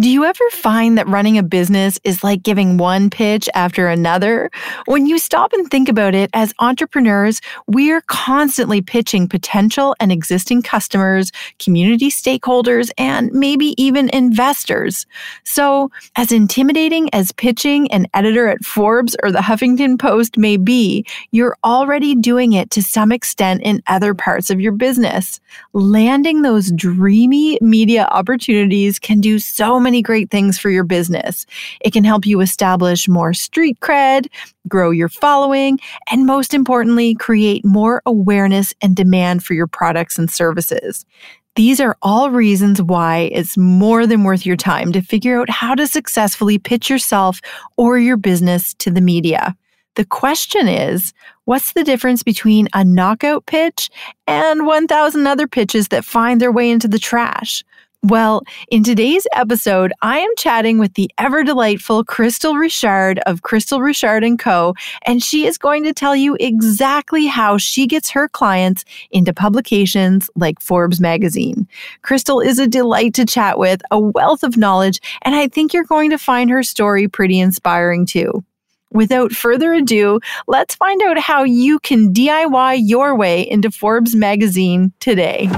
Do you ever find that running a business is like giving one pitch after another? When you stop and think about it, as entrepreneurs, we're constantly pitching potential and existing customers, community stakeholders, and maybe even investors. So, as intimidating as pitching an editor at Forbes or the Huffington Post may be, you're already doing it to some extent in other parts of your business. Landing those dreamy media opportunities can do so many great things for your business. It can help you establish more street cred, grow your following, and most importantly, create more awareness and demand for your products and services. These are all reasons why it's more than worth your time to figure out how to successfully pitch yourself or your business to the media. The question is, what's the difference between a knockout pitch and 1,000 other pitches that find their way into the trash? Well, in today's episode, I am chatting with the ever-delightful Crystal Richard of Crystal Richard & Co., and she is going to tell you exactly how she gets her clients into publications like Forbes magazine. Crystal is a delight to chat with, a wealth of knowledge, and I think you're going to find her story pretty inspiring too. Without further ado, let's find out how you can DIY your way into Forbes magazine today.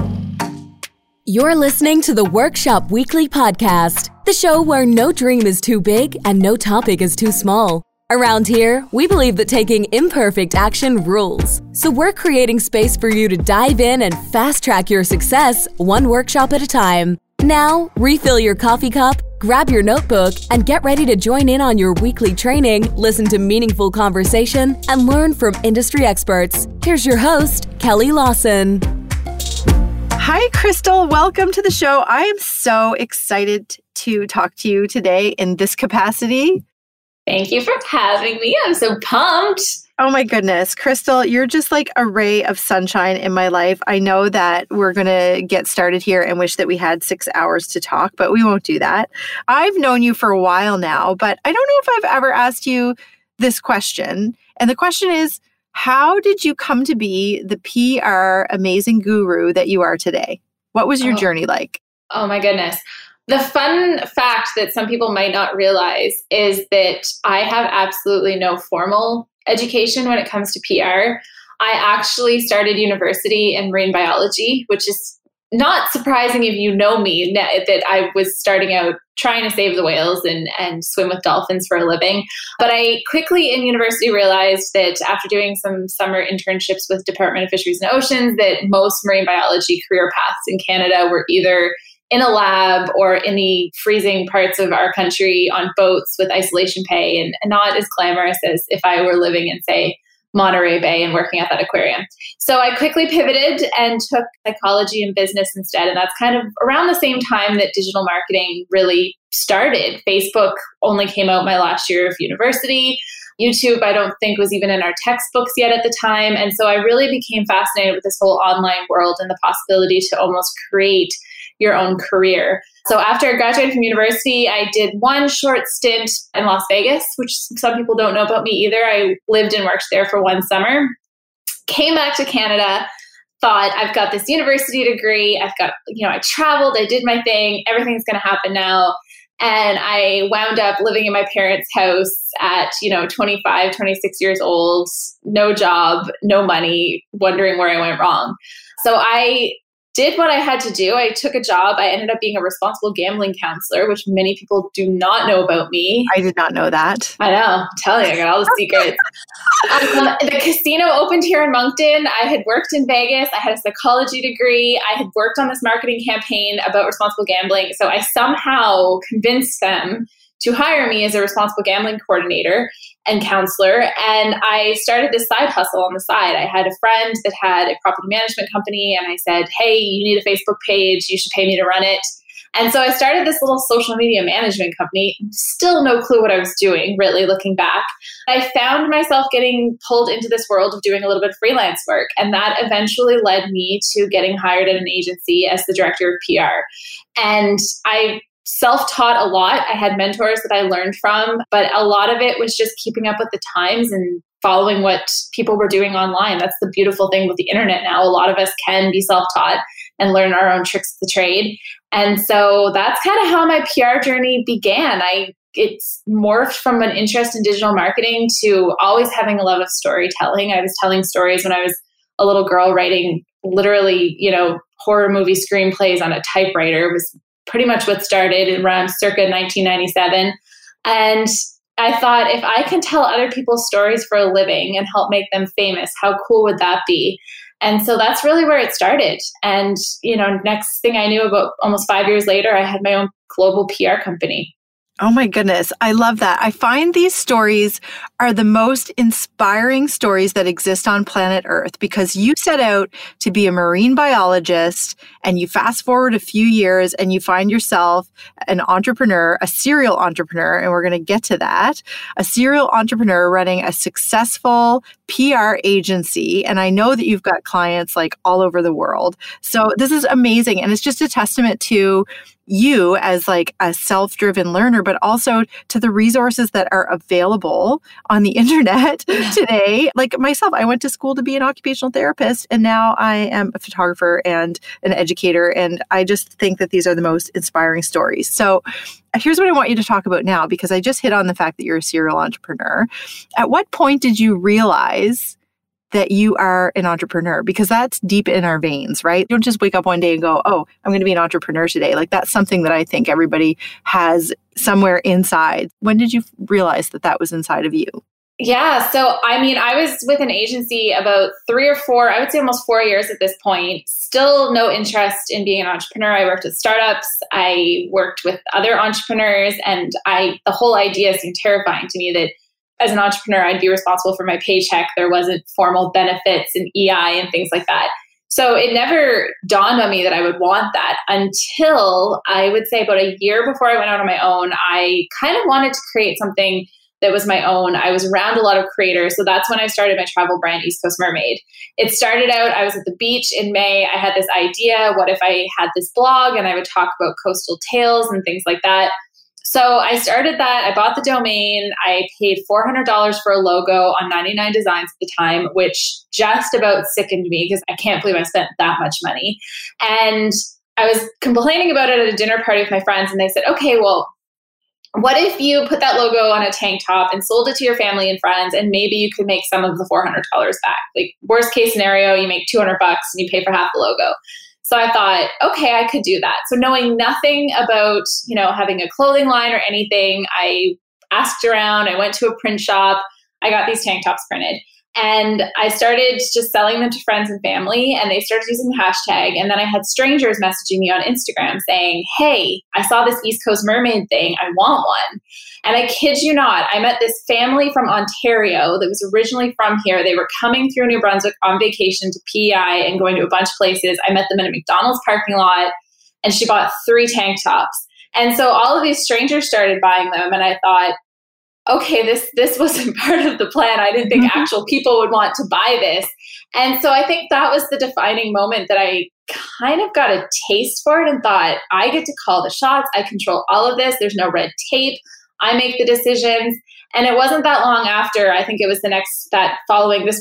You're listening to the Workshop Weekly Podcast, the show where no dream is too big and no topic is too small. Around here, we believe that taking imperfect action rules. So we're creating space for you to dive in and fast-track your success one workshop at a time. Now, refill your coffee cup, grab your notebook, and get ready to join in on your weekly training, listen to meaningful conversation, and learn from industry experts. Here's your host, Kelly Lawson. Hi, Crystal. Welcome to the show. I am so excited to talk to you today in this capacity. Thank you for having me. I'm so pumped. Oh my goodness. Crystal, you're just like a ray of sunshine in my life. I know that we're going to get started here and wish that we had 6 hours to talk, but we won't do that. I've known you for a while now, but I don't know if I've ever asked you this question. And the question is, how did you come to be the PR amazing guru that you are today? What was your journey like? Oh my goodness. The fun fact that some people might not realize is that I have absolutely no formal education when it comes to PR. I actually started university in marine biology, which is not surprising if you know me, that I was starting out trying to save the whales and swim with dolphins for a living. But I quickly in university realized that after doing some summer internships with Department of Fisheries and Oceans, that most marine biology career paths in Canada were either in a lab or in the freezing parts of our country on boats with isolation pay, and not as glamorous as if I were living in, say, Monterey Bay and working at that aquarium. So I quickly pivoted and took psychology and business instead. And that's kind of around the same time that digital marketing really started. Facebook only came out my last year of university. YouTube, I don't think, was even in our textbooks yet at the time. And so I really became fascinated with this whole online world and the possibility to almost create your own career. So after I graduated from university, I did one short stint in Las Vegas, which some people don't know about me either. I lived and worked there for one summer, came back to Canada, thought I've got this university degree. I've got, I traveled, I did my thing, everything's going to happen now. And I wound up living in my parents' house at, 25, 26 years old, no job, no money, wondering where I went wrong. So I did what I had to do. I took a job. I ended up being a responsible gambling counselor, which many people do not know about me. I did not know that. I know. I'm telling you, I got all the secrets. The casino opened here in Moncton. I had worked in Vegas. I had a psychology degree. I had worked on this marketing campaign about responsible gambling. So I somehow convinced them to hire me as a responsible gambling coordinator and counselor. And I started this side hustle on the side. I had a friend that had a property management company, and I said, hey, you need a Facebook page. You should pay me to run it. And so I started this little social media management company. Still no clue what I was doing, really, looking back. I found myself getting pulled into this world of doing a little bit of freelance work. And that eventually led me to getting hired at an agency as the director of PR. And I self-taught a lot. I had mentors that I learned from, but a lot of it was just keeping up with the times and following what people were doing online. That's the beautiful thing with the internet now. A lot of us can be self-taught and learn our own tricks of the trade. And so that's kind of how my PR journey began. It's morphed from an interest in digital marketing to always having a love of storytelling. I was telling stories when I was a little girl, writing literally, horror movie screenplays on a typewriter. It was pretty much what started around circa 1997. And I thought, if I can tell other people's stories for a living and help make them famous, how cool would that be? And so that's really where it started. And, next thing I knew, about almost 5 years later, I had my own global PR company. Oh my goodness. I love that. I find these stories are the most inspiring stories that exist on planet Earth, because you set out to be a marine biologist and you fast forward a few years and you find yourself an entrepreneur, a serial entrepreneur, and we're going to get to that, a serial entrepreneur running a successful PR agency. And I know that you've got clients like all over the world. So this is amazing. And it's just a testament to you as like a self-driven learner, but also to the resources that are available on the internet today. Like myself, I went to school to be an occupational therapist, and now I am a photographer and an educator. And I just think that these are the most inspiring stories. So here's what I want you to talk about now, because I just hit on the fact that you're a serial entrepreneur. At what point did you realize that you are an entrepreneur? Because that's deep in our veins, right? You don't just wake up one day and go, oh, I'm going to be an entrepreneur today. Like, that's something that I think everybody has somewhere inside. When did you realize that that was inside of you? Yeah. So, I was with an agency about 4 years at this point. Still no interest in being an entrepreneur. I worked with startups. I worked with other entrepreneurs. And the whole idea seemed terrifying to me, that as an entrepreneur, I'd be responsible for my paycheck. There wasn't formal benefits and EI and things like that. So it never dawned on me that I would want that until, I would say, about a year before I went out on my own. I kind of wanted to create something that was my own. I was around a lot of creators. So that's when I started my travel brand, East Coast Mermaid. It started out, I was at the beach in May. I had this idea, what if I had this blog and I would talk about coastal tales and things like that? So I started that. I bought the domain. I paid $400 for a logo on 99designs at the time, which just about sickened me, because I can't believe I spent that much money. And I was complaining about it at a dinner party with my friends, and they said, okay, well, what if you put that logo on a tank top and sold it to your family and friends, and maybe you could make some of the $400 back? Like, worst case scenario, you make $200 and you pay for half the logo. So I thought, okay, I could do that. So knowing nothing about, having a clothing line or anything, I asked around, I went to a print shop, I got these tank tops printed, and I started just selling them to friends and family, and they started using the hashtag. And then I had strangers messaging me on Instagram saying, hey, I saw this East Coast Mermaid thing, I want one. And I kid you not, I met this family from Ontario that was originally from here. They were coming through New Brunswick on vacation to PEI and going to a bunch of places. I met them in a McDonald's parking lot, and she bought 3 tank tops. And so all of these strangers started buying them, and I thought, okay, this wasn't part of the plan. I didn't think actual people would want to buy this. And so I think that was the defining moment that I kind of got a taste for it and thought, I get to call the shots. I control all of this. There's no red tape. I make the decisions. And it wasn't that long after, I think it was this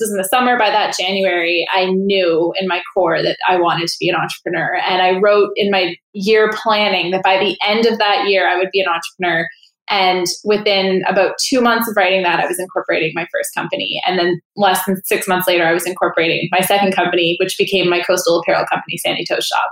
was in the summer, by that January, I knew in my core that I wanted to be an entrepreneur. And I wrote in my year planning that by the end of that year, I would be an entrepreneur. And within about 2 months of writing that, I was incorporating my first company. And then less than 6 months later, I was incorporating my second company, which became my coastal apparel company, Sandy Toast Shop.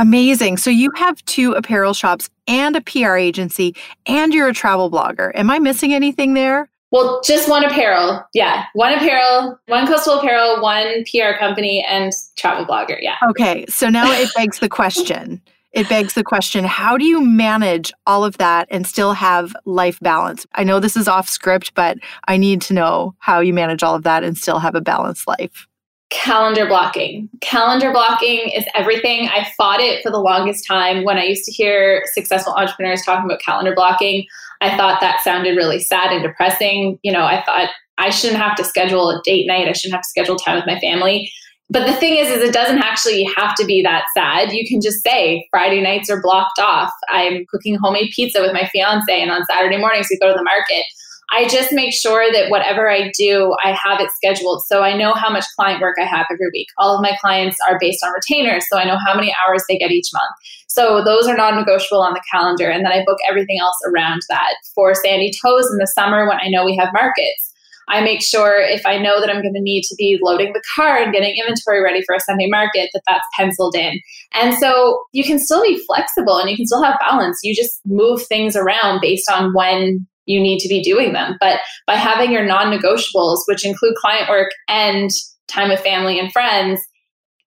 Amazing. So you have 2 apparel shops and a PR agency, and you're a travel blogger. Am I missing anything there? Well, just one apparel. Yeah. One apparel, one coastal apparel, one PR company, and travel blogger. Yeah. Okay. So now it begs the question. How do you manage all of that and still have life balance? I know this is off script, but I need to know how you manage all of that and still have a balanced life. Calendar blocking. Calendar blocking is everything. I fought it for the longest time. When I used to hear successful entrepreneurs talking about calendar blocking, I thought that sounded really sad and depressing. I thought I shouldn't have to schedule a date night. I shouldn't have to schedule time with my family. But the thing is it doesn't actually have to be that sad. You can just say Friday nights are blocked off. I'm cooking homemade pizza with my fiance, and on Saturday mornings we go to the market. I just make sure that whatever I do, I have it scheduled. So I know how much client work I have every week. All of my clients are based on retainers, so I know how many hours they get each month. So those are non-negotiable on the calendar. And then I book everything else around that. For Sandy Toes in the summer, when I know we have markets, I make sure if I know that I'm going to need to be loading the car and getting inventory ready for a Sunday market, that that's penciled in. And so you can still be flexible and you can still have balance. You just move things around based on when you need to be doing them. But by having your non-negotiables, which include client work and time with family and friends,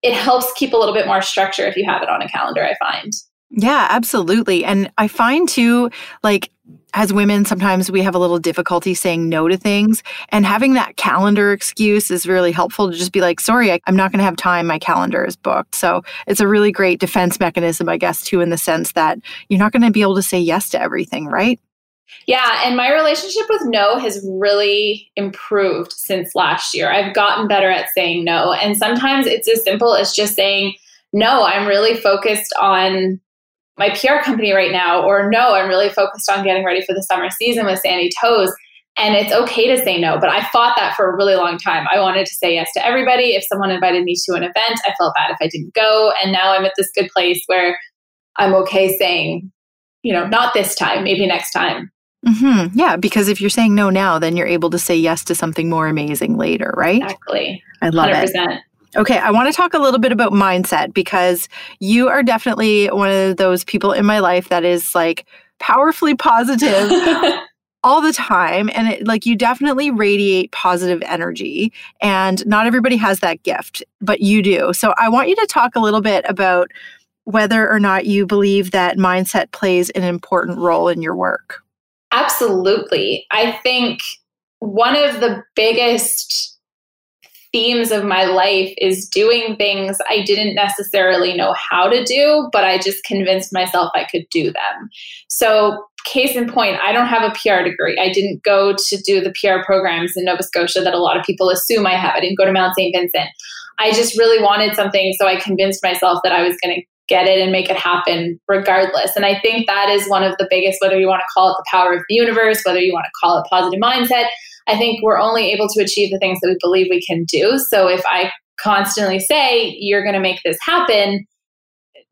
it helps keep a little bit more structure if you have it on a calendar, I find. Yeah, absolutely. And I find too, like, as women, sometimes we have a little difficulty saying no to things. And having that calendar excuse is really helpful to just be like, sorry, I'm not going to have time. My calendar is booked. So it's a really great defense mechanism, I guess, too, in the sense that you're not going to be able to say yes to everything, right? Yeah. And my relationship with no has really improved since last year. I've gotten better at saying no. And sometimes it's as simple as just saying, no, I'm really focused on my PR company right now, or no, I'm really focused on getting ready for the summer season with Sandy Toes. And it's okay to say no, but I fought that for a really long time. I wanted to say yes to everybody. If someone invited me to an event, I felt bad if I didn't go. And now I'm at this good place where I'm okay saying, you know, not this time, maybe next time. Mm-hmm. Yeah, because if you're saying no now, then you're able to say yes to something more amazing later, right? Exactly. I love 100%. It. Okay, I want to talk a little bit about mindset, because you are definitely one of those people in my life that is like powerfully positive all the time. And it, like, you definitely radiate positive energy, and not everybody has that gift, but you do. So I want you to talk a little bit about whether or not you believe that mindset plays an important role in your work. Absolutely. I think one of the biggest themes of my life is doing things I didn't necessarily know how to do, but I just convinced myself I could do them. So case in point, I don't have a PR degree. I didn't go to do the PR programs in Nova Scotia that a lot of people assume I have. I didn't go to Mount St. Vincent. I just really wanted something, so I convinced myself that I was going to get it and make it happen regardless. And I think that is one of the biggest, whether you want to call it the power of the universe, whether you want to call it positive mindset, I think we're only able to achieve the things that we believe we can do. So if I constantly say, you're going to make this happen,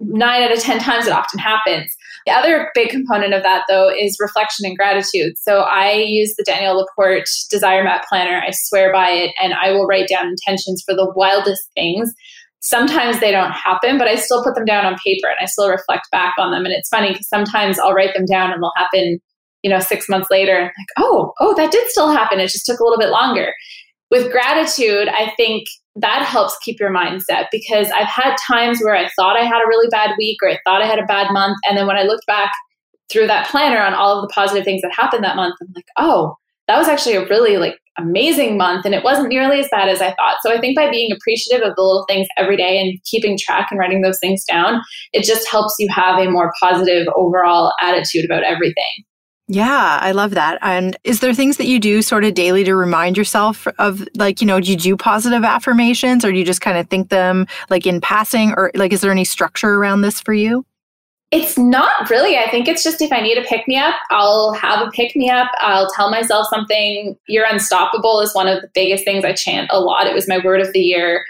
9 out of 10 times it often happens. The other big component of that, though, is reflection and gratitude. So I use the Danielle LaPorte Desire Map Planner. I swear by it, and I will write down intentions for the wildest things. Sometimes they don't happen, but I still put them down on paper and I still reflect back on them. And it's funny because sometimes I'll write them down and they'll happen, 6 months later, and like, oh, that did still happen. It just took a little bit longer. With gratitude, I think that helps keep your mindset, because I've had times where I thought I had a really bad week or I thought I had a bad month. And then when I looked back through that planner on all of the positive things that happened that month, I'm like, oh, that was actually a really amazing month. And it wasn't nearly as bad as I thought. So I think by being appreciative of the little things every day and keeping track and writing those things down, it just helps you have a more positive overall attitude about everything. Yeah, I love that. And is there things that you do sort of daily to remind yourself of, do you do positive affirmations, or do you just kind of think them in passing, or is there any structure around this for you? It's not really. I think it's just if I need a pick-me-up, I'll have a pick-me-up. I'll tell myself something. You're unstoppable is one of the biggest things I chant a lot. It was my word of the year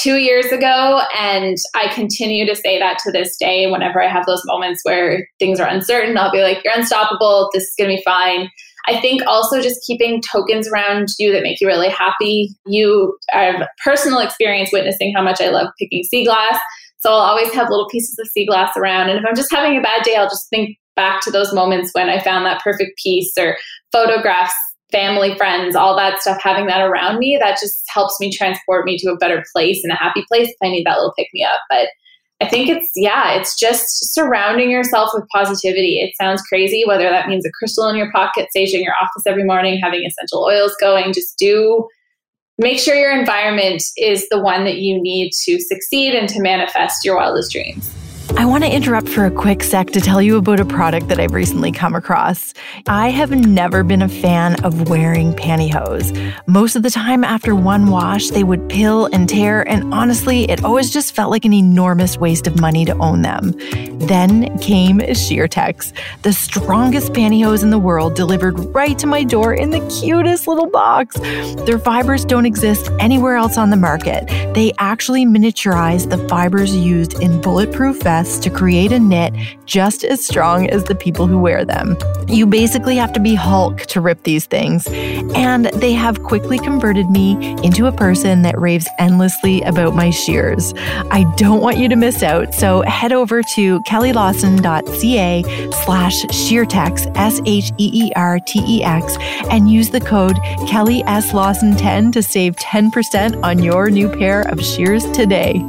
2 years ago, and I continue to say that to this day. Whenever I have those moments where things are uncertain, I'll be like, you're unstoppable. This is going to be fine. I think also just keeping tokens around you that make you really happy. I have personal experience witnessing how much I love picking sea glass. So I'll always have little pieces of sea glass around. And if I'm just having a bad day, I'll just think back to those moments when I found that perfect piece, or photographs, family, friends, all that stuff, having that around me, that just helps me transport me to a better place and a happy place if I need that little pick-me-up. But I think it's just surrounding yourself with positivity. It sounds crazy, whether that means a crystal in your pocket, sage in your office every morning, having essential oils going, make sure your environment is the one that you need to succeed and to manifest your wildest dreams. I want to interrupt for a quick sec to tell you about a product that I've recently come across. I have never been a fan of wearing pantyhose. Most of the time after one wash, they would pill and tear, and honestly, it always just felt like an enormous waste of money to own them. Then came Sheertex, the strongest pantyhose in the world, delivered right to my door in the cutest little box. Their fibers don't exist anywhere else on the market. They actually miniaturize the fibers used in bulletproof vests to create a knit just as strong as the people who wear them. You basically have to be Hulk to rip these things. And they have quickly converted me into a person that raves endlessly about my shears. I don't want you to miss out, so head over to kellylawson.ca/sheertex, SHEERTEX, and use the code KellySLawson10 to save 10% on your new pair of shears today.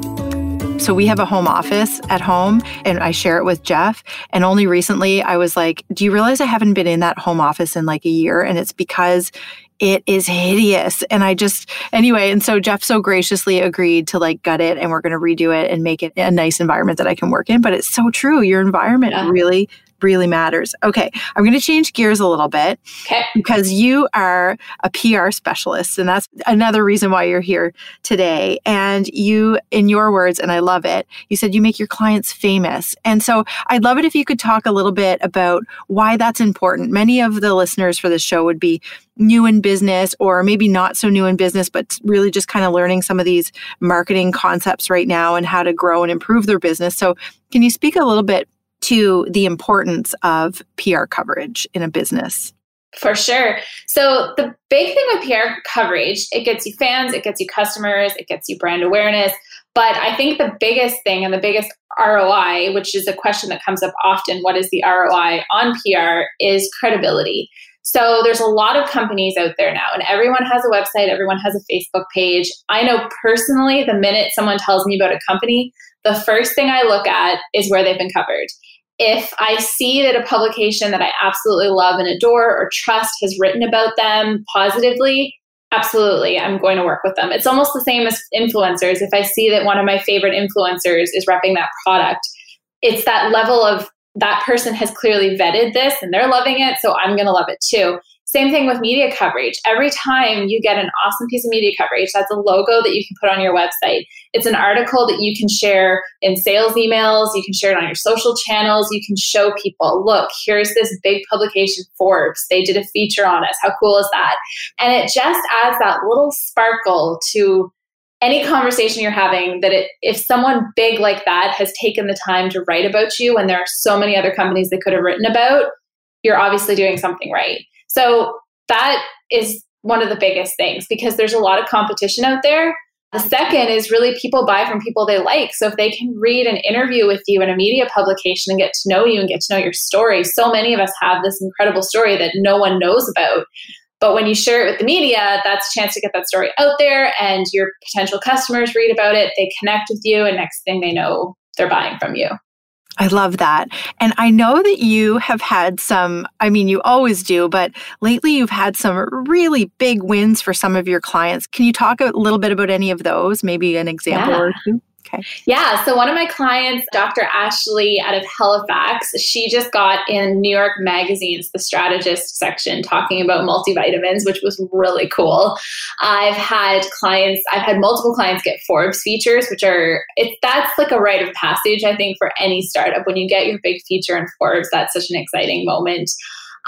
So we have a home office at home, and I share it with Jeff. And only recently I was like, do you realize I haven't been in that home office in like a year? And it's because it is hideous. And so Jeff so graciously agreed to like gut it, and we're going to redo it and make it a nice environment that I can work in. But it's so true. Your environment really, really matters. Okay. I'm going to change gears a little bit because you are a PR specialist, and that's another reason why you're here today. And you, in your words, and I love it, you said you make your clients famous. And so I'd love it if you could talk a little bit about why that's important. Many of the listeners for this show would be new in business, or maybe not so new in business, but really just kind of learning some of these marketing concepts right now and how to grow and improve their business. So can you speak a little bit to the importance of PR coverage in a business? For sure. So the big thing with PR coverage, it gets you fans, it gets you customers, it gets you brand awareness. But I think the biggest thing and the biggest ROI, which is a question that comes up often, what is the ROI on PR, is credibility. So there's a lot of companies out there now, and everyone has a website, everyone has a Facebook page. I know personally, the minute someone tells me about a company, the first thing I look at is where they've been covered. If I see that a publication that I absolutely love and adore or trust has written about them positively, absolutely, I'm going to work with them. It's almost the same as influencers. If I see that one of my favorite influencers is repping that product, it's that level of that person has clearly vetted this and they're loving it, so I'm going to love it too. Same thing with media coverage. Every time you get an awesome piece of media coverage, that's a logo that you can put on your website. It's an article that you can share in sales emails. You can share it on your social channels. You can show people, look, here's this big publication, Forbes. They did a feature on us. How cool is that? And it just adds that little sparkle to any conversation you're having, that if someone big like that has taken the time to write about you when there are so many other companies they could have written about, you're obviously doing something right. So that is one of the biggest things, because there's a lot of competition out there. The second is really people buy from people they like. So if they can read an interview with you in a media publication and get to know you and get to know your story, so many of us have this incredible story that no one knows about. But when you share it with the media, that's a chance to get that story out there, and your potential customers read about it, they connect with you, and next thing they know, they're buying from you. I love that. And I know that you have had some, I mean, you always do, but lately you've had some really big wins for some of your clients. Can you talk a little bit about any of those? Maybe an example or two? Okay. Yeah. So one of my clients, Dr. Ashley out of Halifax, she just got in New York Magazine's The Strategist section talking about multivitamins, which was really cool. I've had multiple clients get Forbes features, that's like a rite of passage, I think, for any startup. When you get your big feature in Forbes, that's such an exciting moment.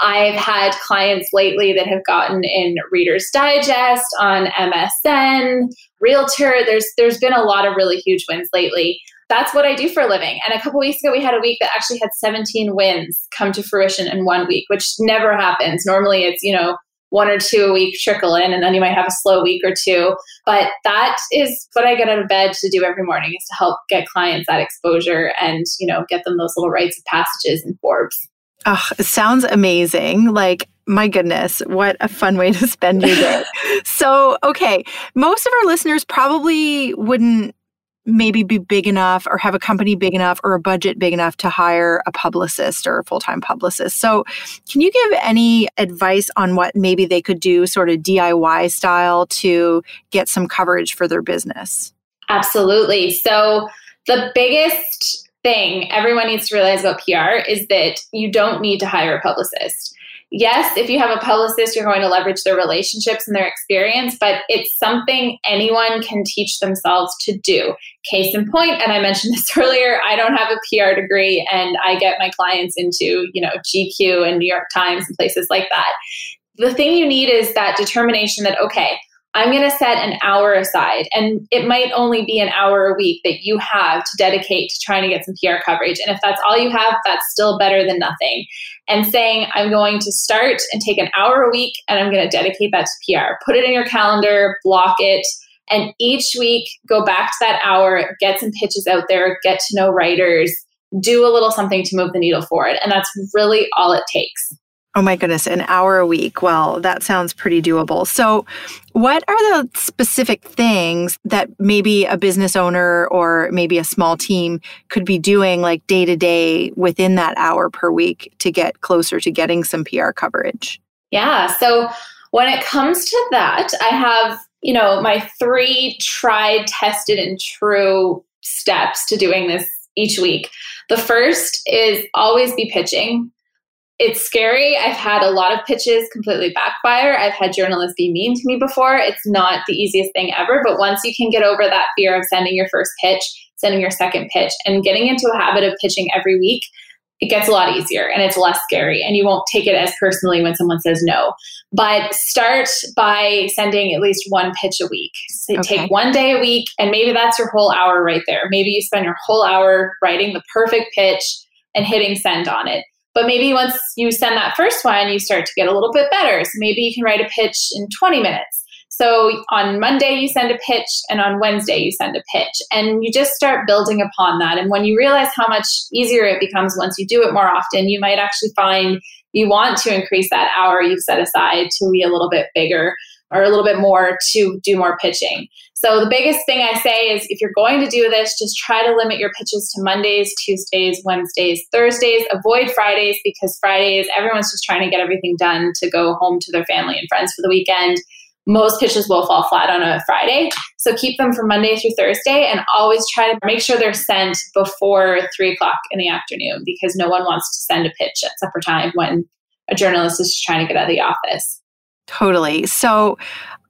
I've had clients lately that have gotten in Reader's Digest, on MSN, Realtor. There's been a lot of really huge wins lately. That's what I do for a living. And a couple of weeks ago, we had a week that actually had 17 wins come to fruition in one week, which never happens. Normally it's, one or two a week trickle in, and then you might have a slow week or two. But that is what I get out of bed to do every morning, is to help get clients that exposure and, get them those little rites of passages in Forbes. Oh, it sounds amazing. Like, my goodness, what a fun way to spend your day. So, okay, most of our listeners probably wouldn't maybe be big enough or have a company big enough or a budget big enough to hire a publicist or a full-time publicist. So can you give any advice on what maybe they could do sort of DIY style to get some coverage for their business? Absolutely. So the biggest thing everyone needs to realize about PR is that you don't need to hire a publicist. Yes, if you have a publicist, you're going to leverage their relationships and their experience, but it's something anyone can teach themselves to do. Case in point, and I mentioned this earlier, I don't have a PR degree and I get my clients into, you know, GQ and New York Times and places like that. The thing you need is that determination that, okay, I'm going to set an hour aside, and it might only be an hour a week that you have to dedicate to trying to get some PR coverage. And if that's all you have, that's still better than nothing. And saying, I'm going to start and take an hour a week, and I'm going to dedicate that to PR. Put it in your calendar, block it, and each week go back to that hour, get some pitches out there, get to know writers, do a little something to move the needle forward. And that's really all it takes. Oh my goodness, an hour a week. Well, that sounds pretty doable. So what are the specific things that maybe a business owner or maybe a small team could be doing like day to day within that hour per week to get closer to getting some PR coverage? Yeah. So when it comes to that, I have, you know, my 3 tried, tested, and true steps to doing this each week. The first is always be pitching. It's scary. I've had a lot of pitches completely backfire. I've had journalists be mean to me before. It's not the easiest thing ever. But once you can get over that fear of sending your first pitch, sending your second pitch, and getting into a habit of pitching every week, it gets a lot easier and it's less scary. And you won't take it as personally when someone says no. But start by sending at least 1 pitch a week. So Take 1 day a week, and maybe that's your whole hour right there. Maybe you spend your whole hour writing the perfect pitch and hitting send on it. But maybe once you send that first one, you start to get a little bit better. So maybe you can write a pitch in 20 minutes. So on Monday, you send a pitch, and on Wednesday, you send a pitch. And you just start building upon that. And when you realize how much easier it becomes once you do it more often, you might actually find you want to increase that hour you've set aside to be a little bit bigger or a little bit more to do more pitching. So the biggest thing I say is if you're going to do this, just try to limit your pitches to Mondays, Tuesdays, Wednesdays, Thursdays. Avoid Fridays because Fridays, everyone's just trying to get everything done to go home to their family and friends for the weekend. Most pitches will fall flat on a Friday. So keep them from Monday through Thursday and always try to make sure they're sent before 3:00 in the afternoon because no one wants to send a pitch at supper time when a journalist is just trying to get out of the office. Totally. So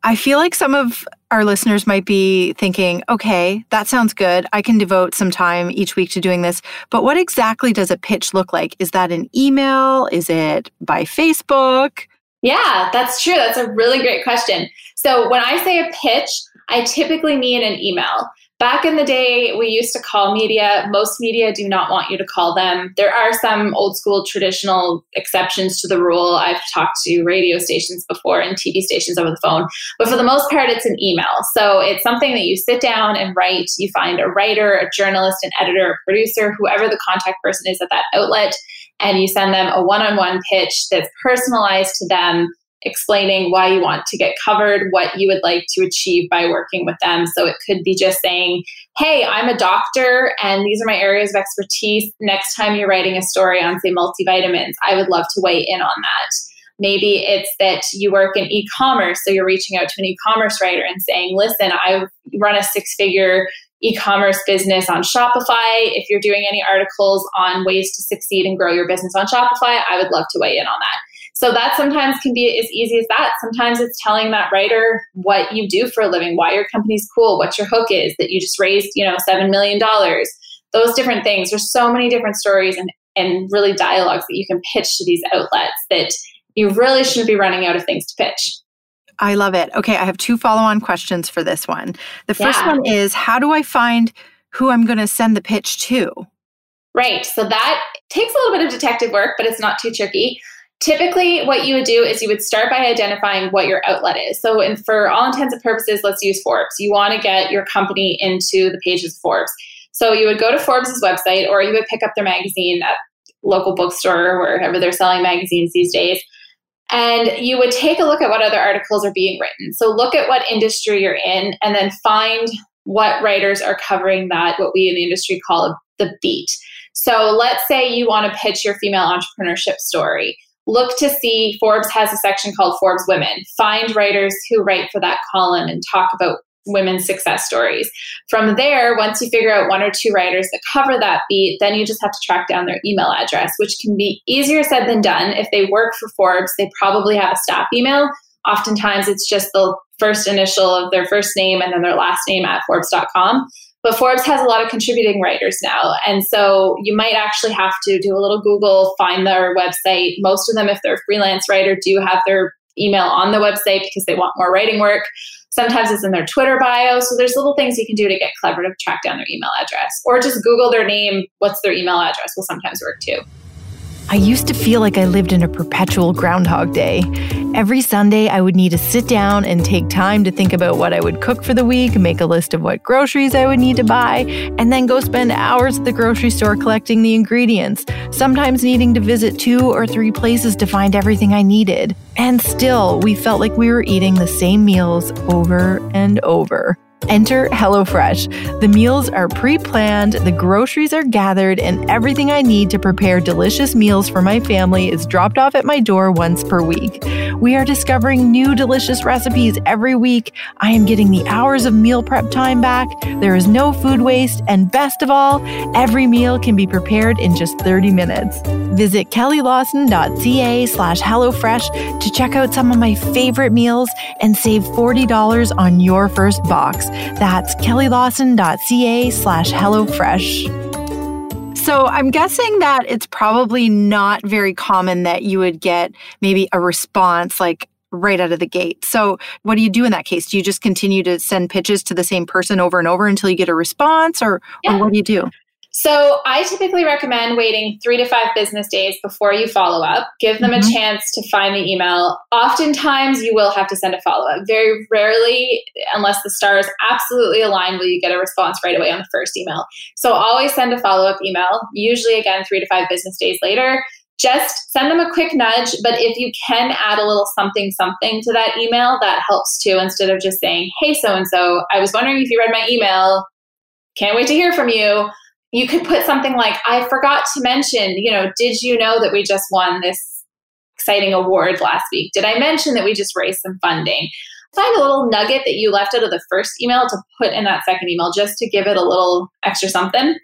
I feel like some of our listeners might be thinking, okay, that sounds good. I can devote some time each week to doing this. But what exactly does a pitch look like? Is that an email? Is it by Facebook? Yeah, that's true. That's a really great question. So when I say a pitch, I typically mean an email. Back in the day, we used to call media. Most media do not want you to call them. There are some old school traditional exceptions to the rule. I've talked to radio stations before and TV stations over the phone. But for the most part, it's an email. So it's something that you sit down and write. You find a writer, a journalist, an editor, a producer, whoever the contact person is at that outlet, and you send them a one-on-one pitch that's personalized to them, explaining why you want to get covered, what you would like to achieve by working with them. So it could be just saying, hey, I'm a doctor and these are my areas of expertise. Next time you're writing a story on, say, multivitamins, I would love to weigh in on that. Maybe it's that you work in e-commerce. So you're reaching out to an e-commerce writer and saying, listen, I run a 6-figure e-commerce business on Shopify. If you're doing any articles on ways to succeed and grow your business on Shopify, I would love to weigh in on that. So that sometimes can be as easy as that. Sometimes it's telling that writer what you do for a living, why your company's cool, what your hook is, that you just raised, $7 million. Those different things. There's so many different stories and really dialogues that you can pitch to these outlets that you really shouldn't be running out of things to pitch. I love it. Okay, I have 2 follow-on questions for this one. The first one is, how do I find who I'm going to send the pitch to? Right. So that takes a little bit of detective work, but it's not too tricky. Typically, what you would do is you would start by identifying what your outlet is. So for all intents and purposes, let's use Forbes. You want to get your company into the pages of Forbes. So you would go to Forbes' website, or you would pick up their magazine at local bookstore or wherever they're selling magazines these days. And you would take a look at what other articles are being written. So look at what industry you're in and then find what writers are covering that, what we in the industry call the beat. So let's say you want to pitch your female entrepreneurship story. Look to see, Forbes has a section called Forbes Women. Find writers who write for that column and talk about women's success stories. From there, once you figure out one or two writers that cover that beat, then you just have to track down their email address, which can be easier said than done. If they work for Forbes, they probably have a staff email. Oftentimes, it's just the first initial of their first name and then their last name at Forbes.com. But Forbes has a lot of contributing writers now. And so you might actually have to do a little Google, find their website. Most of them, if they're a freelance writer, do have their email on the website because they want more writing work. Sometimes it's in their Twitter bio. So there's little things you can do to get clever to track down their email address, or just Google their name. What's their email address will sometimes work too. I used to feel like I lived in a perpetual Groundhog Day. Every Sunday, I would need to sit down and take time to think about what I would cook for the week, make a list of what groceries I would need to buy, and then go spend hours at the grocery store collecting the ingredients, sometimes needing to visit 2 or 3 places to find everything I needed. And still, we felt like we were eating the same meals over and over. Enter HelloFresh. The meals are pre-planned, the groceries are gathered, and everything I need to prepare delicious meals for my family is dropped off at my door once per week. We are discovering new delicious recipes every week. I am getting the hours of meal prep time back. There is no food waste, and best of all, every meal can be prepared in just 30 minutes. Visit kellylawson.ca/HelloFresh to check out some of my favorite meals and save $40 on your first box. That's kellylawson.ca/HelloFresh. So I'm guessing that it's probably not very common that you would get maybe a response like right out of the gate. So what do you do in that case? Do you just continue to send pitches to the same person over and over until you get a response, or what do you do? So I typically recommend waiting 3 to 5 business days before you follow up. Give them a chance to find the email. Oftentimes, you will have to send a follow-up. Very rarely, unless the stars absolutely align, will you get a response right away on the first email. So always send a follow-up email, usually, again, 3 to 5 business days later. Just send them a quick nudge, but if you can add a little something to that email, that helps too, instead of just saying, hey, so-and-so, I was wondering if you read my email. Can't wait to hear from you. You could put something like, I forgot to mention, did you know that we just won this exciting award last week? Did I mention that we just raised some funding? Find a little nugget that you left out of the first email to put in that second email, just to give it a little extra something.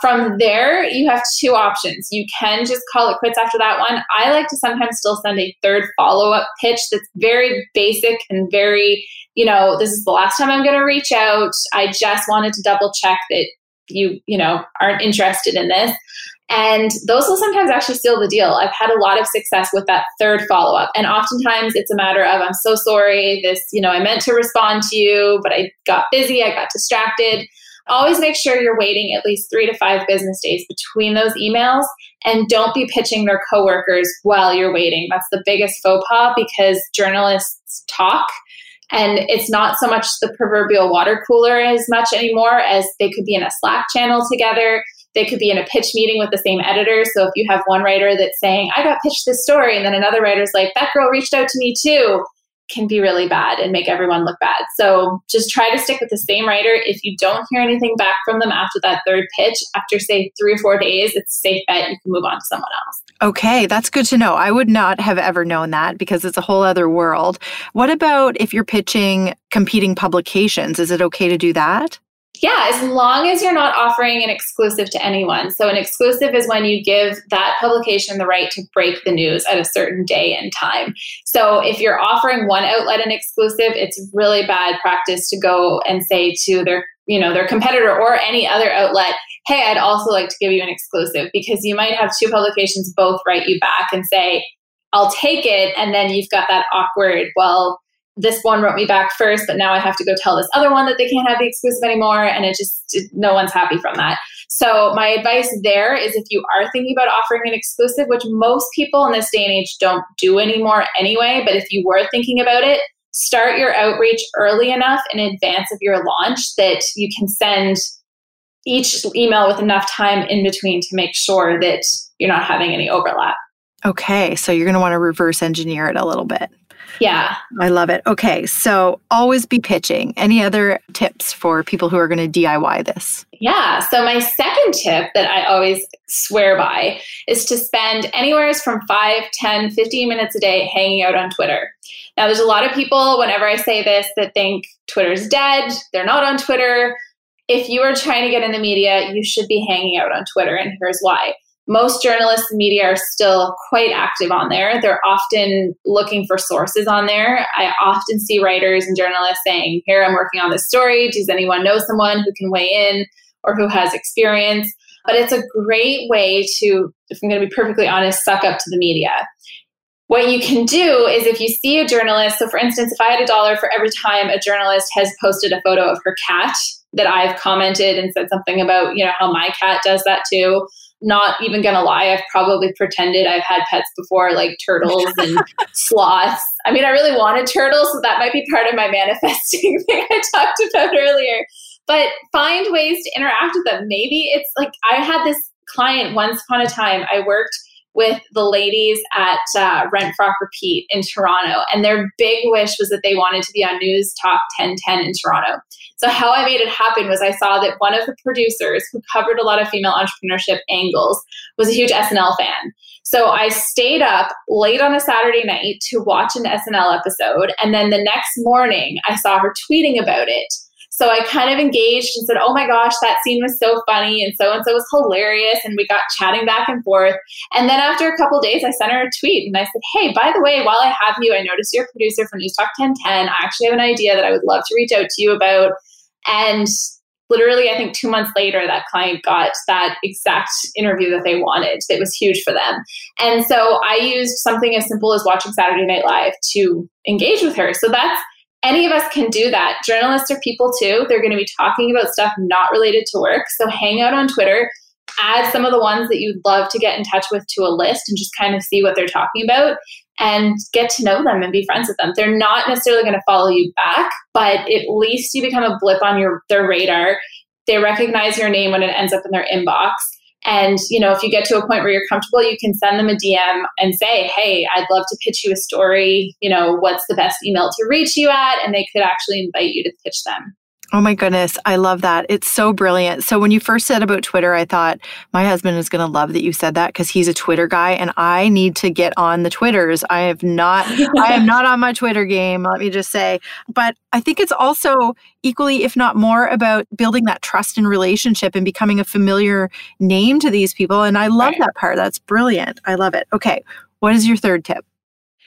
From there, you have 2 options. You can just call it quits after that one. I like to sometimes still send a third follow-up pitch that's very basic and very, this is the last time I'm going to reach out. I just wanted to double check that you aren't interested in this. And those will sometimes actually seal the deal. I've had a lot of success with that third follow-up. And oftentimes it's a matter of, I'm so sorry, I meant to respond to you, but I got busy, I got distracted. Always make sure you're waiting at least 3 to 5 business days between those emails, and don't be pitching their coworkers while you're waiting. That's the biggest faux pas, because journalists talk. And it's not so much the proverbial water cooler as much anymore as they could be in a Slack channel together. They could be in a pitch meeting with the same editor. So if you have one writer that's saying, I got pitched this story, and then another writer's like, that girl reached out to me too, can be really bad and make everyone look bad. So just try to stick with the same writer. If you don't hear anything back from them after that third pitch, after say 3 or 4 days, it's a safe bet you can move on to someone else. Okay, that's good to know. I would not have ever known that, because it's a whole other world. What about if you're pitching competing publications? Is it okay to do that? Yeah, as long as you're not offering an exclusive to anyone. So an exclusive is when you give that publication the right to break the news at a certain day and time. So if you're offering one outlet an exclusive, it's really bad practice to go and say to their competitor or any other outlet, hey, I'd also like to give you an exclusive, because you might have 2 publications both write you back and say, I'll take it. And then you've got that awkward, well, this one wrote me back first, but now I have to go tell this other one that they can't have the exclusive anymore. And no one's happy from that. So my advice there is, if you are thinking about offering an exclusive, which most people in this day and age don't do anymore anyway, but if you were thinking about it, start your outreach early enough in advance of your launch that you can send each email with enough time in between to make sure that you're not having any overlap. Okay. So you're going to want to reverse engineer it a little bit. Yeah. I love it. Okay. So always be pitching. Any other tips for people who are going to DIY this? Yeah. So my second tip that I always swear by is to spend anywhere from 5, 10, 15 minutes a day hanging out on Twitter. Now, there's a lot of people, whenever I say this, that think Twitter's dead. They're not on Twitter. If you are trying to get in the media, you should be hanging out on Twitter. And here's why. Most journalists and media are still quite active on there. They're often looking for sources on there. I often see writers and journalists saying, here, I'm working on this story. Does anyone know someone who can weigh in or who has experience? But it's a great way to, if I'm going to be perfectly honest, suck up to the media. What you can do is if you see a journalist, so for instance, if I had $1 for every time a journalist has posted a photo of her cat that I've commented and said something about, you know, how my cat does that too. Not even going to lie, I've probably pretended I've had pets before, like turtles and sloths. I mean, I really wanted turtles, so that might be part of my manifesting thing I talked about earlier. But find ways to interact with them. Maybe it's like I had this client once upon a time. I worked with the ladies at Rent Frock Repeat in Toronto, and their big wish was that they wanted to be on News Talk 1010 in Toronto. So how I made it happen was I saw that one of the producers who covered a lot of female entrepreneurship angles was a huge SNL fan. So I stayed up late on a Saturday night to watch an SNL episode. And then the next morning, I saw her tweeting about it. So I kind of engaged and said, oh my gosh, that scene was so funny and so was hilarious. And we got chatting back and forth. And then after a couple of days, I sent her a tweet and I said, hey, by the way, while I have you, I noticed you're a producer for News Talk 1010. I actually have an idea that I would love to reach out to you about. And literally, I think 2 months later, that client got that exact interview that they wanted. It was huge for them. And so I used something as simple as watching Saturday Night Live to engage with her. So that's, any of us can do that. Journalists are people too. They're going to be talking about stuff not related to work. So hang out on Twitter, add some of the ones that you'd love to get in touch with to a list and just kind of see what they're talking about. And get to know them and be friends with them. They're not necessarily going to follow you back, but at least you become a blip on their radar. They recognize your name when it ends up in their inbox. And, you know, if you get to a point where you're comfortable, you can send them a DM and say, hey, I'd love to pitch you a story. You know, what's the best email to reach you at? And they could actually invite you to pitch them. Oh my goodness. I love that. It's so brilliant. So when you first said about Twitter, I thought my husband is going to love that you said that because he's a Twitter guy and I need to get on the Twitters. I am not on my Twitter game, let me just say. But I think it's also equally, if not more, about building that trust and relationship and becoming a familiar name to these people. And I love that part. That's brilliant. I love it. Okay. What is your third tip?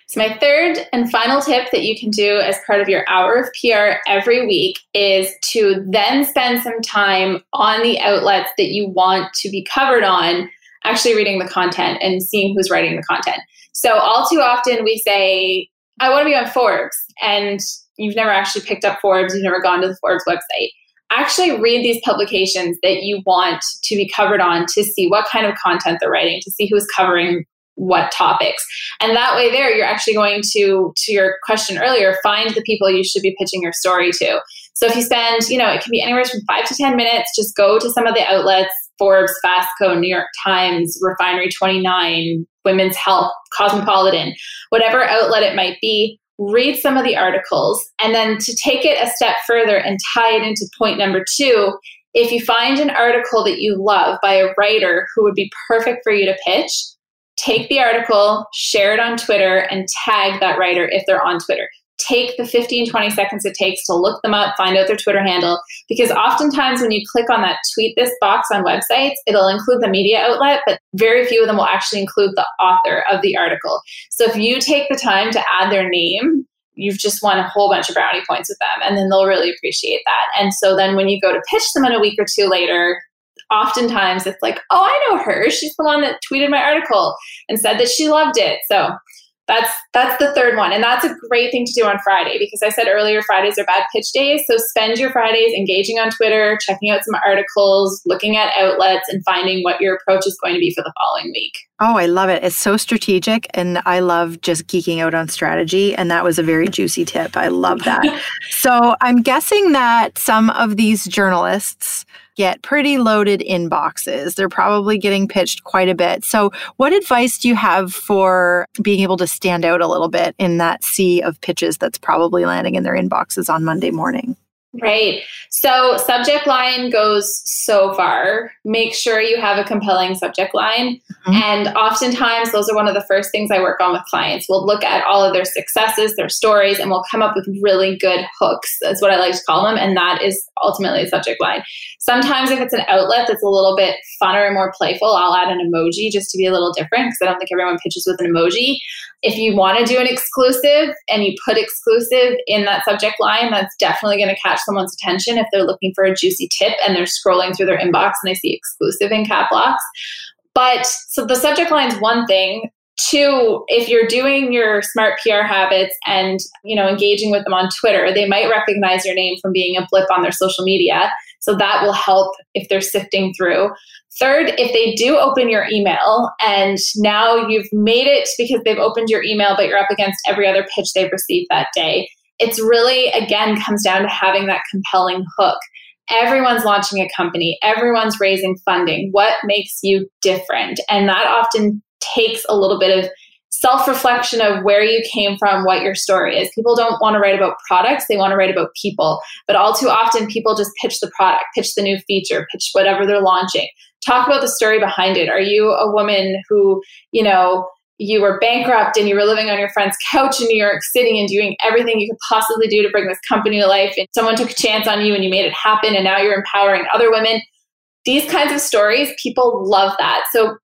So my third and final tip that you can do as part of your hour of PR every week is to then spend some time on the outlets that you want to be covered on, actually reading the content and seeing who's writing the content. So all too often we say, I want to be on Forbes, and you've never actually picked up Forbes, you've never gone to the Forbes website. Actually read these publications that you want to be covered on to see what kind of content they're writing, to see who's covering what topics. And that way there, you're actually going to your question earlier, find the people you should be pitching your story to. So if you spend, you know, it can be anywhere from 5 to 10 minutes, just go to some of the outlets, Forbes, FastCo, New York Times, Refinery 29, Women's Health, Cosmopolitan, whatever outlet it might be, read some of the articles. And then to take it a step further and tie it into point number 2, if you find an article that you love by a writer who would be perfect for you to pitch, take the article, share it on Twitter, and tag that writer if they're on Twitter. Take the 15, 20 seconds it takes to look them up, find out their Twitter handle, because oftentimes when you click on that tweet this box on websites, it'll include the media outlet, but very few of them will actually include the author of the article. So if you take the time to add their name, you've just won a whole bunch of brownie points with them, and then they'll really appreciate that. And so then when you go to pitch them in a week or two later, oftentimes it's like, oh, I know her. She's the one that tweeted my article and said that she loved it. So that's the third one. And that's a great thing to do on Friday, because I said earlier, Fridays are bad pitch days. So spend your Fridays engaging on Twitter, checking out some articles, looking at outlets, and finding what your approach is going to be for the following week. Oh, I love it. It's so strategic. And I love just geeking out on strategy. And that was a very juicy tip. I love that. So I'm guessing that some of these journalists get pretty loaded inboxes. They're probably getting pitched quite a bit. So what advice do you have for being able to stand out a little bit in that sea of pitches that's probably landing in their inboxes on Monday morning? Right. So subject line goes so far. Make sure you have a compelling subject line. Mm-hmm. And oftentimes those are one of the first things I work on with clients. We'll look at all of their successes, their stories, and we'll come up with really good hooks. That's what I like to call them. And that is ultimately a subject line. Sometimes if it's an outlet that's a little bit funner and more playful, I'll add an emoji just to be a little different because I don't think everyone pitches with an emoji. If you want to do an exclusive and you put exclusive in that subject line, that's definitely going to catch someone's attention if they're looking for a juicy tip and they're scrolling through their inbox and they see exclusive in cap blocks. But so the subject line is one thing. Two, if you're doing your smart PR habits and, you know, engaging with them on Twitter, they might recognize your name from being a blip on their social media. So that will help if they're sifting through. Third, if they do open your email and now you've made it because they've opened your email, but you're up against every other pitch they've received that day, it's really, again, comes down to having that compelling hook. Everyone's launching a company. Everyone's raising funding. What makes you different? And that often takes a little bit of self-reflection of where you came from, what your story is. People don't want to write about products. They want to write about people. But all too often, people just pitch the product, pitch the new feature, pitch whatever they're launching. Talk about the story behind it. Are you a woman who, you know, you were bankrupt and you were living on your friend's couch in New York City and doing everything you could possibly do to bring this company to life, and someone took a chance on you and you made it happen and now you're empowering other women? These kinds of stories, people love that. So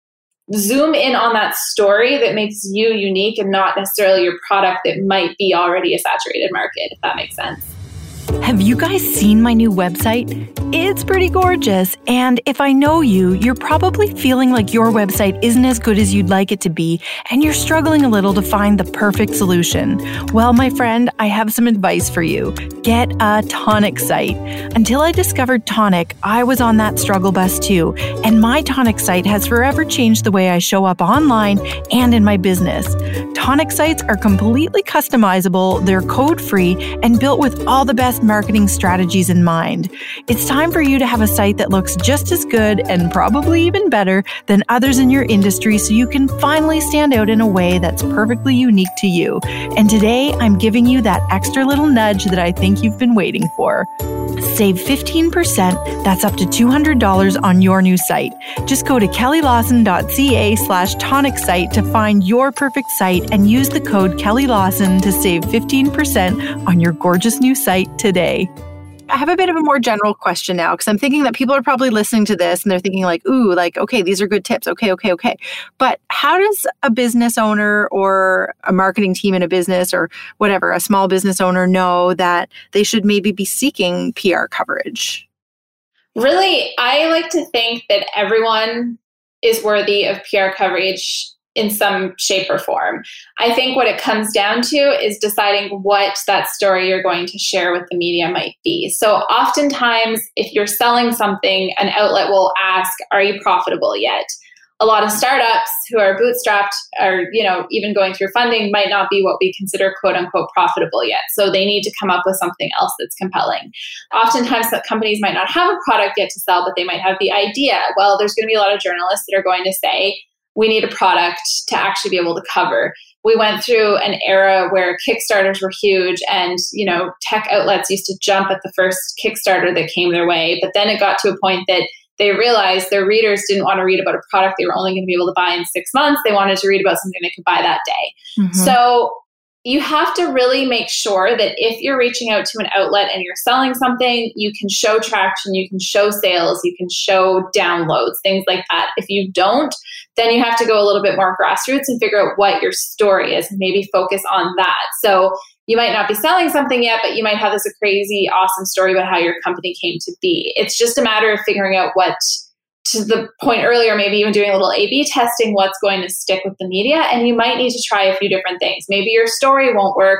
zoom in on that story that makes you unique and not necessarily your product that might be already a saturated market, if that makes sense. Have you guys seen my new website? It's pretty gorgeous. And if I know you, you're probably feeling like your website isn't as good as you'd like it to be, and you're struggling a little to find the perfect solution. Well, my friend, I have some advice for you. Get a Tonic site. Until I discovered Tonic, I was on that struggle bus too. And my Tonic site has forever changed the way I show up online and in my business. Tonic sites are completely customizable, they're code-free, and built with all the best marketing strategies in mind. It's time for you to have a site that looks just as good and probably even better than others in your industry so you can finally stand out in a way that's perfectly unique to you. And today, I'm giving you that extra little nudge that I think you've been waiting for. Save 15%, that's up to $200 on your new site. Just go to kellylawson.ca/tonic site to find your perfect site and use the code KellyLawson to save 15% on your gorgeous new site today. I have a bit of a more general question now because I'm thinking that people are probably listening to this and they're thinking like, ooh, like, okay, these are good tips. Okay. But how does a business owner or a marketing team in a business or whatever, a small business owner know that they should maybe be seeking PR coverage? Really, I like to think that everyone is worthy of PR coverage in some shape or form. I think what it comes down to is deciding what that story you're going to share with the media might be. So oftentimes, if you're selling something, an outlet will ask, are you profitable yet? A lot of startups who are bootstrapped or, you know, even going through funding might not be what we consider quote unquote profitable yet. So they need to come up with something else that's compelling. Oftentimes companies might not have a product yet to sell, but they might have the idea. Well, there's going to be a lot of journalists that are going to say, we need a product to actually be able to cover. We went through an era where Kickstarters were huge and, you know, tech outlets used to jump at the first Kickstarter that came their way. But then it got to a point that they realized their readers didn't want to read about a product they were only going to be able to buy in 6 months. They wanted to read about something they could buy that day. Mm-hmm. So you have to really make sure that if you're reaching out to an outlet and you're selling something, you can show traction, you can show sales, you can show downloads, things like that. If you don't, then you have to go a little bit more grassroots and figure out what your story is and maybe focus on that. So you might not be selling something yet, but you might have this crazy, awesome story about how your company came to be. It's just a matter of figuring out what, to the point earlier, maybe even doing a little A/B testing, what's going to stick with the media. And you might need to try a few different things. Maybe your story won't work,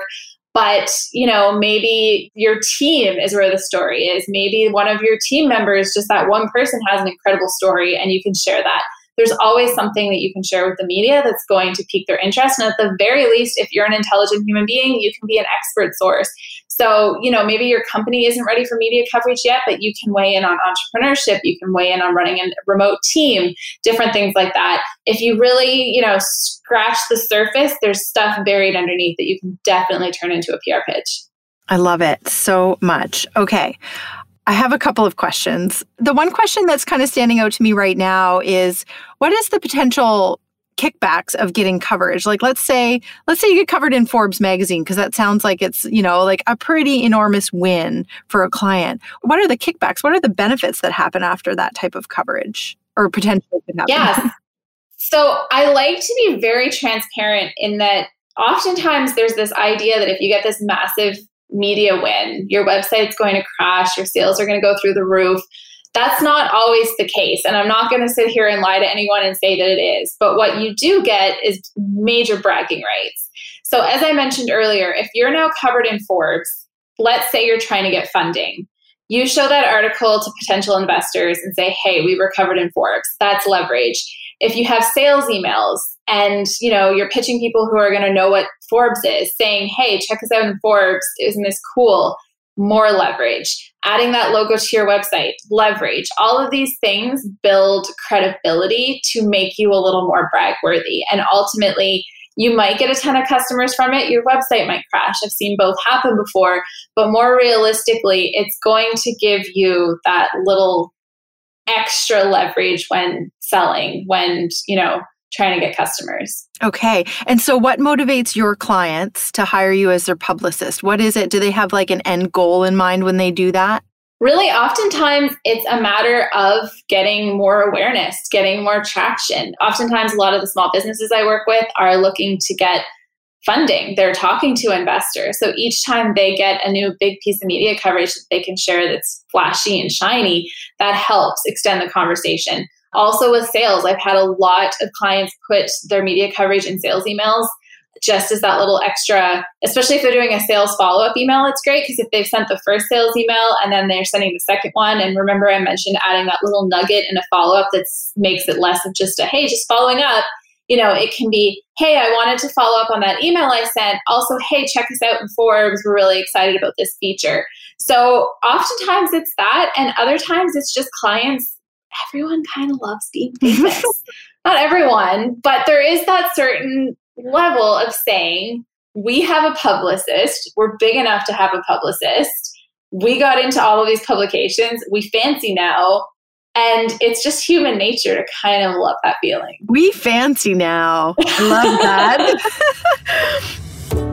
but, you know, maybe your team is where the story is. Maybe one of your team members, just that one person, has an incredible story and you can share that. there's always something that you can share with the media that's going to pique their interest. And at the very least, if you're an intelligent human being, you can be an expert source. So, you know, maybe your company isn't ready for media coverage yet, but you can weigh in on entrepreneurship. You can weigh in on running a remote team, different things like that. If you really, you know, scratch the surface, there's stuff buried underneath that you can definitely turn into a PR pitch. I love it so much. Okay. I have a couple of questions. The one question that's kind of standing out to me right now is, what is the potential kickbacks of getting coverage? Like, let's say you get covered in Forbes magazine, because that sounds like it's, you know, like a pretty enormous win for a client. What are the kickbacks? What are the benefits that happen after that type of coverage or potentially could happen? Yes. So I like to be very transparent in that oftentimes there's this idea that if you get this massive media win, your website's going to crash, your sales are going to go through the roof. That's not always the case. And I'm not going to sit here and lie to anyone and say that it is. But what you do get is major bragging rights. So as I mentioned earlier, if you're now covered in Forbes, let's say you're trying to get funding. You show that article to potential investors and say, hey, we were covered in Forbes. That's leverage. If you have sales emails and, you know, you're pitching people who are going to know what Forbes is, saying, hey, check us out in Forbes. Isn't this cool? More leverage. Adding that logo to your website, leverage. All of these things build credibility to make you a little more brag-worthy. And ultimately, you might get a ton of customers from it. Your website might crash. I've seen both happen before. But more realistically, it's going to give you that little extra leverage when selling, when, you know, trying to get customers. Okay. And so what motivates your clients to hire you as their publicist? What is it? Do they have like an end goal in mind when they do that? Really, oftentimes it's a matter of getting more awareness, getting more traction. Oftentimes a lot of the small businesses I work with are looking to get funding. They're talking to investors. So each time they get a new big piece of media coverage that they can share that's flashy and shiny, that helps extend the conversation. Also with sales, I've had a lot of clients put their media coverage in sales emails just as that little extra, especially if they're doing a sales follow-up email, it's great because if they've sent the first sales email and then they're sending the second one, and remember I mentioned adding that little nugget in a follow-up that makes it less of just a, hey, just following up, you know, it can be, hey, I wanted to follow up on that email I sent. Also, hey, check us out in Forbes. We're really excited about this feature. So oftentimes it's that, and other times it's just clients. Everyone kind of loves being famous. Not everyone, but there is that certain level of saying, we have a publicist. We're big enough to have a publicist. We got into all of these publications. We fancy now. And it's just human nature to kind of love that feeling. We fancy now. I love that.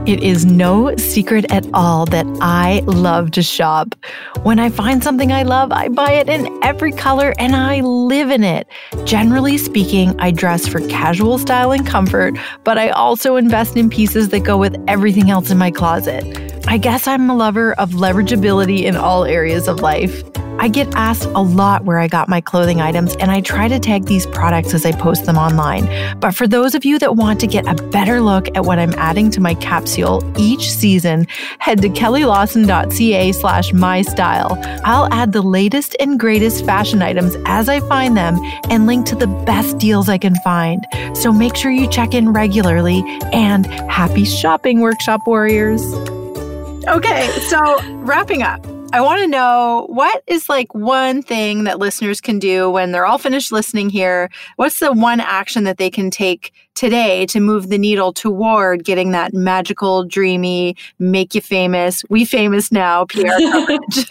It is no secret at all that I love to shop. When I find something I love, I buy it in every color and I live in it. Generally speaking, I dress for casual style and comfort, but I also invest in pieces that go with everything else in my closet. I guess I'm a lover of leverageability in all areas of life. I get asked a lot where I got my clothing items, and I try to tag these products as I post them online. But for those of you that want to get a better look at what I'm adding to my capsule each season, head to kellylawson.ca/mystyle. I'll add the latest and greatest fashion items as I find them and link to the best deals I can find. So make sure you check in regularly, and happy shopping, Workshop Warriors. Okay, so wrapping up. I want to know, what is like one thing that listeners can do when they're all finished listening here? What's the one action that they can take today to move the needle toward getting that magical, dreamy, make you famous, we famous now PR coverage?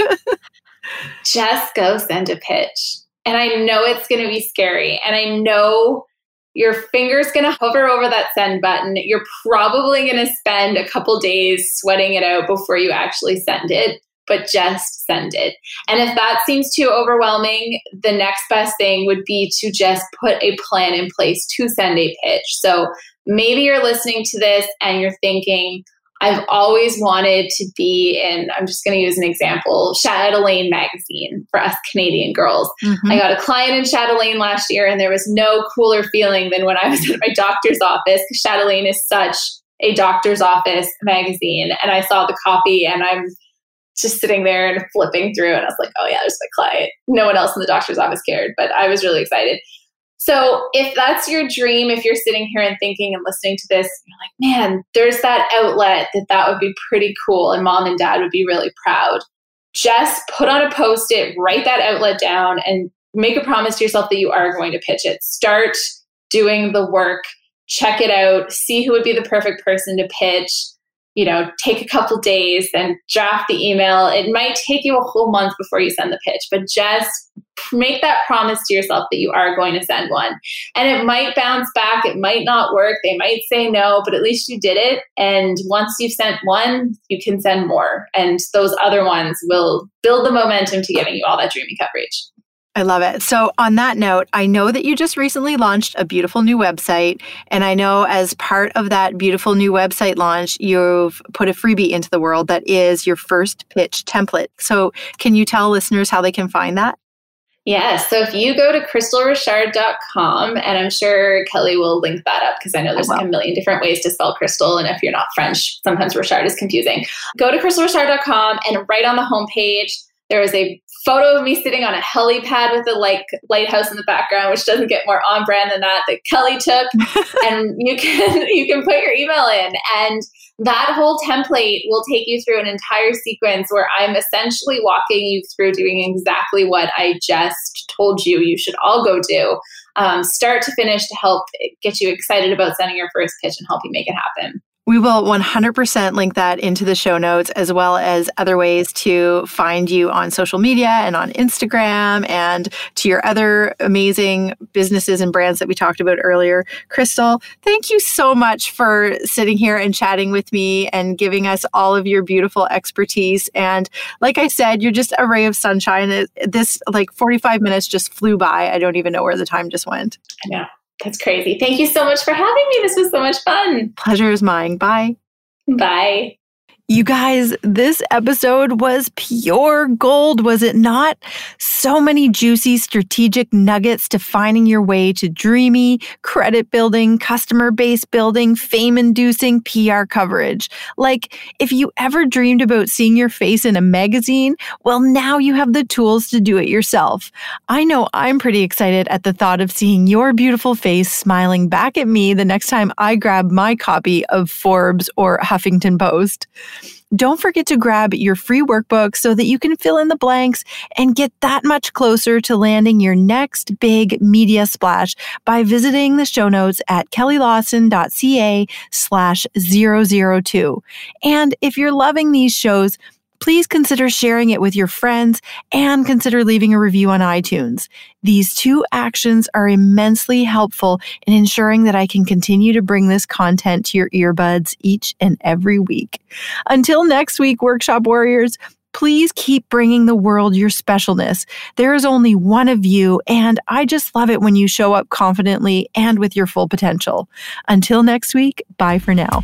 Just go send a pitch. And I know it's going to be scary. And I know your finger's going to hover over that send button. You're probably going to spend a couple days sweating it out before you actually send it. But just send it. And if that seems too overwhelming, the next best thing would be to just put a plan in place to send a pitch. So maybe you're listening to this and you're thinking, I've always wanted to be in, I'm just going to use an example, Chatelaine magazine for us Canadian girls. Mm-hmm. I got a client in Chatelaine last year, and there was no cooler feeling than when I was at my doctor's office, because Chatelaine is such a doctor's office magazine. And I saw the copy and I'm just sitting there and flipping through, and I was like, oh yeah, there's my client. No one else in the doctor's office cared, but I was really excited. So if that's your dream, if you're sitting here and thinking and listening to this, you're like, man, there's that outlet that would be pretty cool and mom and dad would be really proud. Just put on a post-it, write that outlet down and make a promise to yourself that you are going to pitch it. Start doing the work, check it out, see who would be the perfect person to pitch, you know, take a couple days, then draft the email. It might take you a whole month before you send the pitch, but just make that promise to yourself that you are going to send one. And it might bounce back. It might not work. They might say no, but at least you did it. And once you've sent one, you can send more. And those other ones will build the momentum to giving you all that dreamy coverage. I love it. So on that note, I know that you just recently launched a beautiful new website. And I know as part of that beautiful new website launch, you've put a freebie into the world that is your first pitch template. So can you tell listeners how they can find that? Yes. So if you go to crystalrichard.com, and I'm sure Kelly will link that up because I know there's like a million different ways to spell Crystal. And if you're not French, sometimes Richard is confusing. Go to crystalrichard.com and right on the homepage, there is a photo of me sitting on a helipad with a lighthouse in the background, which doesn't get more on brand than that Kelly took. And you can put your email in, and that whole template will take you through an entire sequence where I'm essentially walking you through doing exactly what I just told you you should all go do, start to finish, to help get you excited about sending your first pitch and help you make it happen. We will 100% link that into the show notes, as well as other ways to find you on social media and on Instagram and to your other amazing businesses and brands that we talked about earlier. Crystal, thank you so much for sitting here and chatting with me and giving us all of your beautiful expertise. And like I said, you're just a ray of sunshine. This 45 minutes just flew by. I don't even know where the time just went. I know. That's crazy. Thank you so much for having me. This was so much fun. Pleasure is mine. Bye. Bye. You guys, this episode was pure gold, was it not? So many juicy strategic nuggets to finding your way to dreamy, credit building, customer base building, fame inducing PR coverage. If you ever dreamed about seeing your face in a magazine, well, now you have the tools to do it yourself. I know I'm pretty excited at the thought of seeing your beautiful face smiling back at me the next time I grab my copy of Forbes or Huffington Post. Don't forget to grab your free workbook so that you can fill in the blanks and get that much closer to landing your next big media splash by visiting the show notes at kellylawson.ca/002. And if you're loving these shows, please consider sharing it with your friends and consider leaving a review on iTunes. These two actions are immensely helpful in ensuring that I can continue to bring this content to your earbuds each and every week. Until next week, Workshop Warriors, please keep bringing the world your specialness. There is only one of you, and I just love it when you show up confidently and with your full potential. Until next week, bye for now.